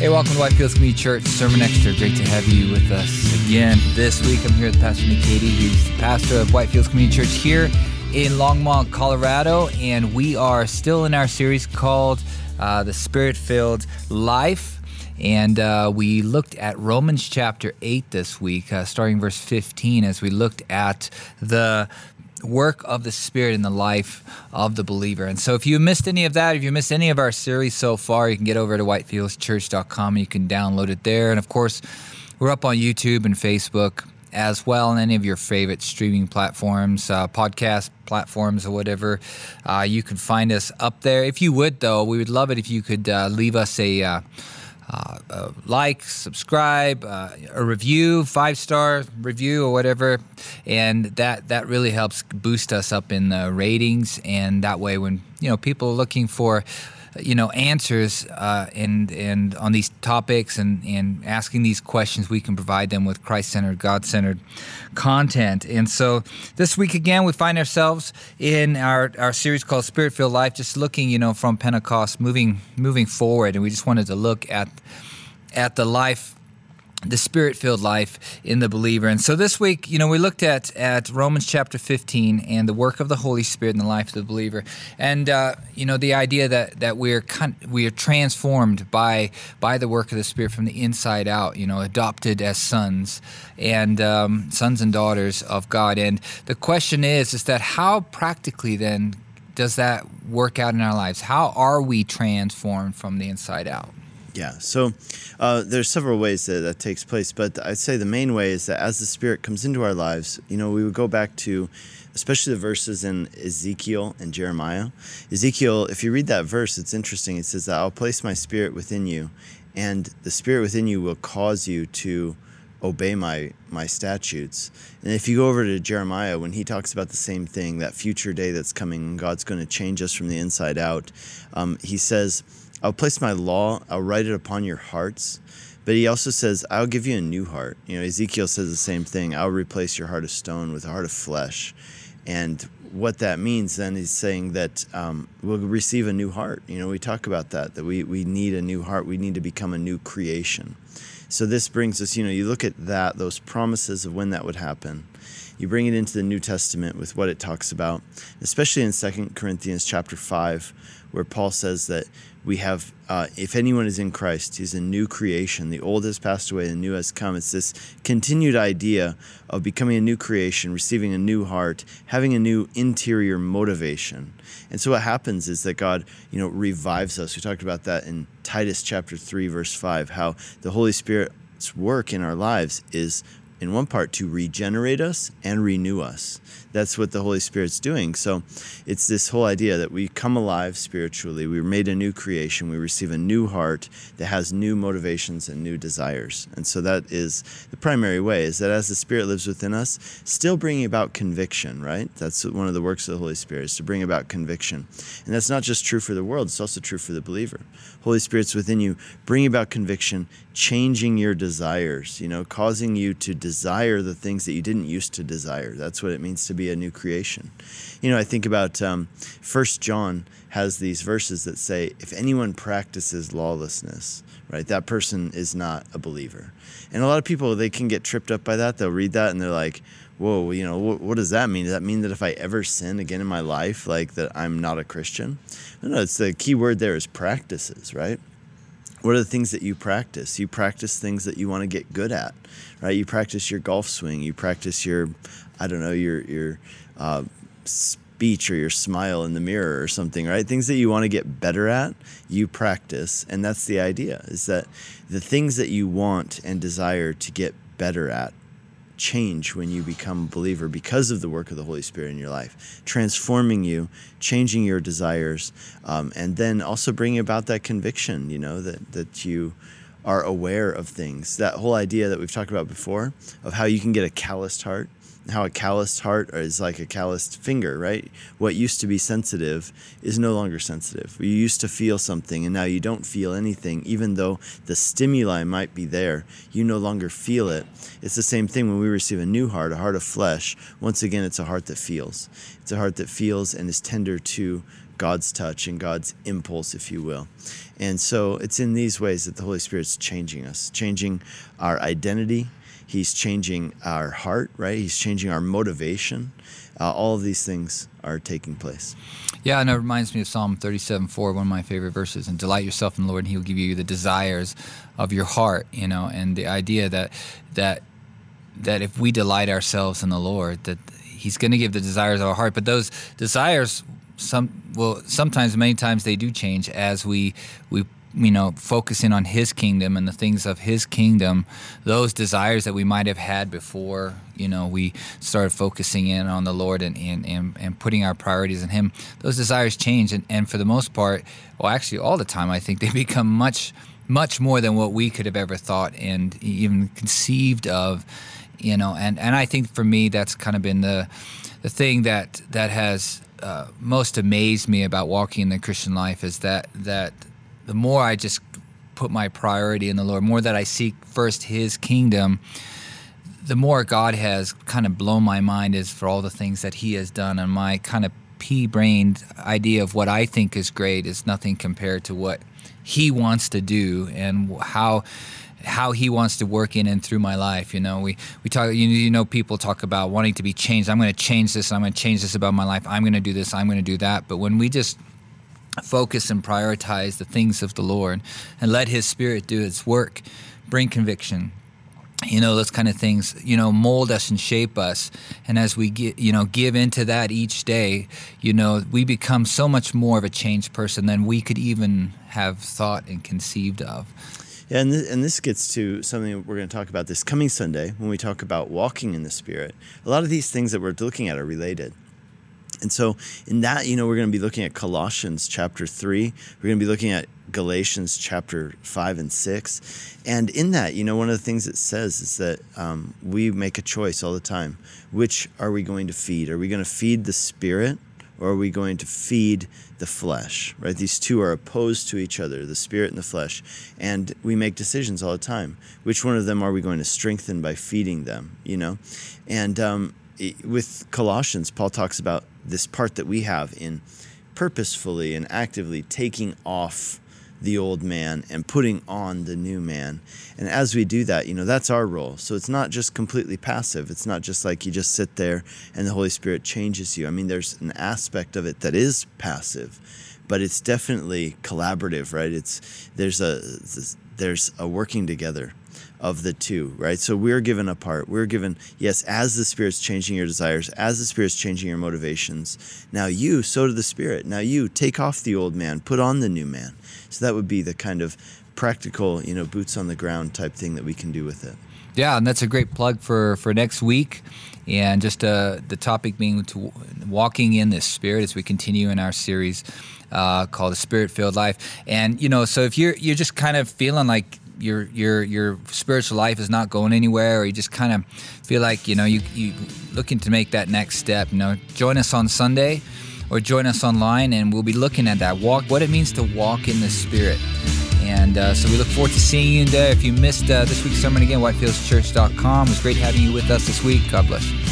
Hey, welcome to Whitefields Community Church Sermon Extra. Great to have you with us again this week. I'm here with Pastor Nick Katie, who's the pastor of Whitefields Community Church here in Longmont, Colorado, and we are still in our series called The Spirit-Filled Life. And we looked at Romans chapter 8 this week, starting verse 15, as we looked at the work of the Spirit in the life of the believer. And so if you missed any of that, if you missed any of our series so far, you can get over to whitefieldschurch.com and you can download it there. And of course, we're up on YouTube and Facebook as well, and any of your favorite streaming platforms, podcast platforms or whatever. You can find us up there. If you would, though, we would love it if you could leave us a like, subscribe, a review, 5-star review or whatever, and that really helps boost us up in the ratings. And that way, when people are looking for answers and on these topics and asking these questions, we can provide them with Christ-centered, God-centered content. And so this week again, we find ourselves in our series called Spirit-Filled Life, just looking, from Pentecost, moving forward. And we just wanted to look at the life, the Spirit-filled life in the believer. And so this week, we looked at Romans chapter 15 and the work of the Holy Spirit in the life of the believer. And, the idea that we are transformed by the work of the Spirit from the inside out, adopted as sons and sons and daughters of God. And the question is that how practically then does that work out in our lives? How are we transformed from the inside out? Yeah, so there's several ways that takes place, but I'd say the main way is that as the Spirit comes into our lives, we would go back to especially the verses in Ezekiel and Jeremiah. Ezekiel, if you read that verse, it's interesting. It says that I'll place my Spirit within you, and the Spirit within you will cause you to obey my statutes. And if you go over to Jeremiah, when he talks about the same thing, that future day that's coming, and God's going to change us from the inside out, he says, I'll place my law, I'll write it upon your hearts. But he also says, I'll give you a new heart. Ezekiel says the same thing. I'll replace your heart of stone with a heart of flesh. And what that means then is saying that we'll receive a new heart. We talk about that we need a new heart. We need to become a new creation. So this brings us, you look at those promises of when that would happen. You bring it into the New Testament with what it talks about, especially in 2 Corinthians chapter 5, where Paul says that we have, if anyone is in Christ, he's a new creation. The old has passed away, the new has come. It's this continued idea of becoming a new creation, receiving a new heart, having a new interior motivation. And so what happens is that God, revives us. We talked about that in Titus chapter 3, verse 5, how the Holy Spirit's work in our lives is, in one part, to regenerate us and renew us. That's what the Holy Spirit's doing. So it's this whole idea that we come alive spiritually. We're made a new creation. We receive a new heart that has new motivations and new desires. And so that is the primary way, is that as the Spirit lives within us, still bringing about conviction, right? That's one of the works of the Holy Spirit, is to bring about conviction. And that's not just true for the world. It's also true for the believer. Holy Spirit's within you, bringing about conviction, changing your desires, causing you to desire the things that you didn't used to desire. That's what it means to be a new creation. I think about 1 John has these verses that say, if anyone practices lawlessness, right, that person is not a believer. And a lot of people, they can get tripped up by that. They'll read that and they're like, whoa, what does that mean? Does that mean that if I ever sin again in my life, like that I'm not a Christian? No, it's the key word there is practices, right? What are the things that you practice? You practice things that you want to get good at, right? You practice your golf swing. You practice your speech or your smile in the mirror or something, right? Things that you want to get better at, you practice. And that's the idea, is that the things that you want and desire to get better at change when you become a believer because of the work of the Holy Spirit in your life, transforming you, changing your desires, and then also bringing about that conviction, that you are aware of things. That whole idea that we've talked about before of how you can get a calloused heart, how a calloused heart is like a calloused finger, right? What used to be sensitive is no longer sensitive. You used to feel something and now you don't feel anything, even though the stimuli might be there. You no longer feel it. It's the same thing when we receive a heart of flesh. Once again, it's a heart that feels. It's a heart that feels and is tender to God's touch and God's impulse, if you will. And so it's in these ways that the Holy Spirit's changing us, changing our identity. He's changing our heart, right? He's changing our motivation. All of these things are taking place. Yeah, and it reminds me of Psalm 37:4, one of my favorite verses. And delight yourself in the Lord, and He will give you the desires of your heart. You know, and the idea that if we delight ourselves in the Lord, that He's going to give the desires of our heart. But those desires, many times they do change as we focus in on His kingdom and the things of His kingdom. Those desires that we might have had before, we started focusing in on the Lord and putting our priorities in Him. Those desires change, and for the most part, well, actually all the time, I think they become much more than what we could have ever thought and even conceived of. And I think for me, that's kind of been the thing that has most amazed me about walking in the Christian life, is that the more I just put my priority in the Lord, more that I seek first His kingdom, the more God has kind of blown my mind is for all the things that He has done. And my kind of pea-brained idea of what I think is great is nothing compared to what He wants to do and how He wants to work in and through my life. We talk, people talk about wanting to be changed. I'm going to change this, and I'm going to change this about my life. I'm going to do this, I'm going to do that. But when we just focus and prioritize the things of the Lord and let His Spirit do its work, bring conviction, those kind of things, mold us and shape us. And as we give into that each day, we become so much more of a changed person than we could even have thought and conceived of. Yeah, and this gets to something we're going to talk about this coming Sunday when we talk about walking in the Spirit. A lot of these things that we're looking at are related. And so in that, we're going to be looking at Colossians chapter 3. We're going to be looking at Galatians chapter 5 and 6. And in that, one of the things it says is that we make a choice all the time. Which are we going to feed? Are we going to feed the Spirit? Or are we going to feed the flesh, right? These two are opposed to each other, the Spirit and the flesh. And we make decisions all the time. Which one of them are we going to strengthen by feeding them, And with Colossians, Paul talks about this part that we have in purposefully and actively taking off the old man and putting on the new man. And as we do that, that's our role. So it's not just completely passive. It's not just like you just sit there and the Holy Spirit changes you. I mean, there's an aspect of it that is passive, but it's definitely collaborative, right? There's a working together of the two, right? So we're given a part. We're given, yes, as the Spirit's changing your desires, as the Spirit's changing your motivations, now you, so to the Spirit. Now you take off the old man, put on the new man. So that would be the kind of practical, boots on the ground type thing that we can do with it. Yeah, and that's a great plug for next week. And just the topic being walking in the Spirit as we continue in our series called The Spirit-Filled Life. And, so if you're just kind of feeling like your spiritual life is not going anywhere, or you just kind of feel like, you looking to make that next step, join us on Sunday or join us online, and we'll be looking at that what it means to walk in the Spirit. And so we look forward to seeing you there. If you missed this week's sermon, again, whitefieldschurch.com. It was great having you with us this week. God bless you.